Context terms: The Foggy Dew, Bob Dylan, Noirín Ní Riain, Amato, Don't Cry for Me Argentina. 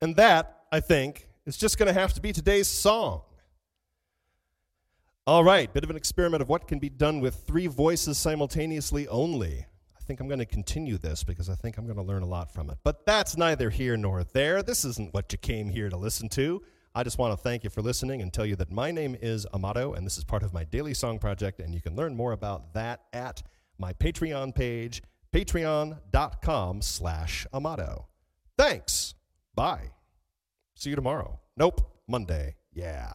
And that, I think, is just going to have to be today's song. All right, bit of an experiment of what can be done with three voices simultaneously only. I think I'm going to continue this because I think I'm going to learn a lot from it. But that's neither here nor there. This isn't what you came here to listen to. I just want to thank you for listening and tell you that my name is Amato, and this is part of my daily song project, and you can learn more about that at my Patreon page, patreon.com/Amato. Thanks. Bye. See you tomorrow. Nope, Monday. Yeah.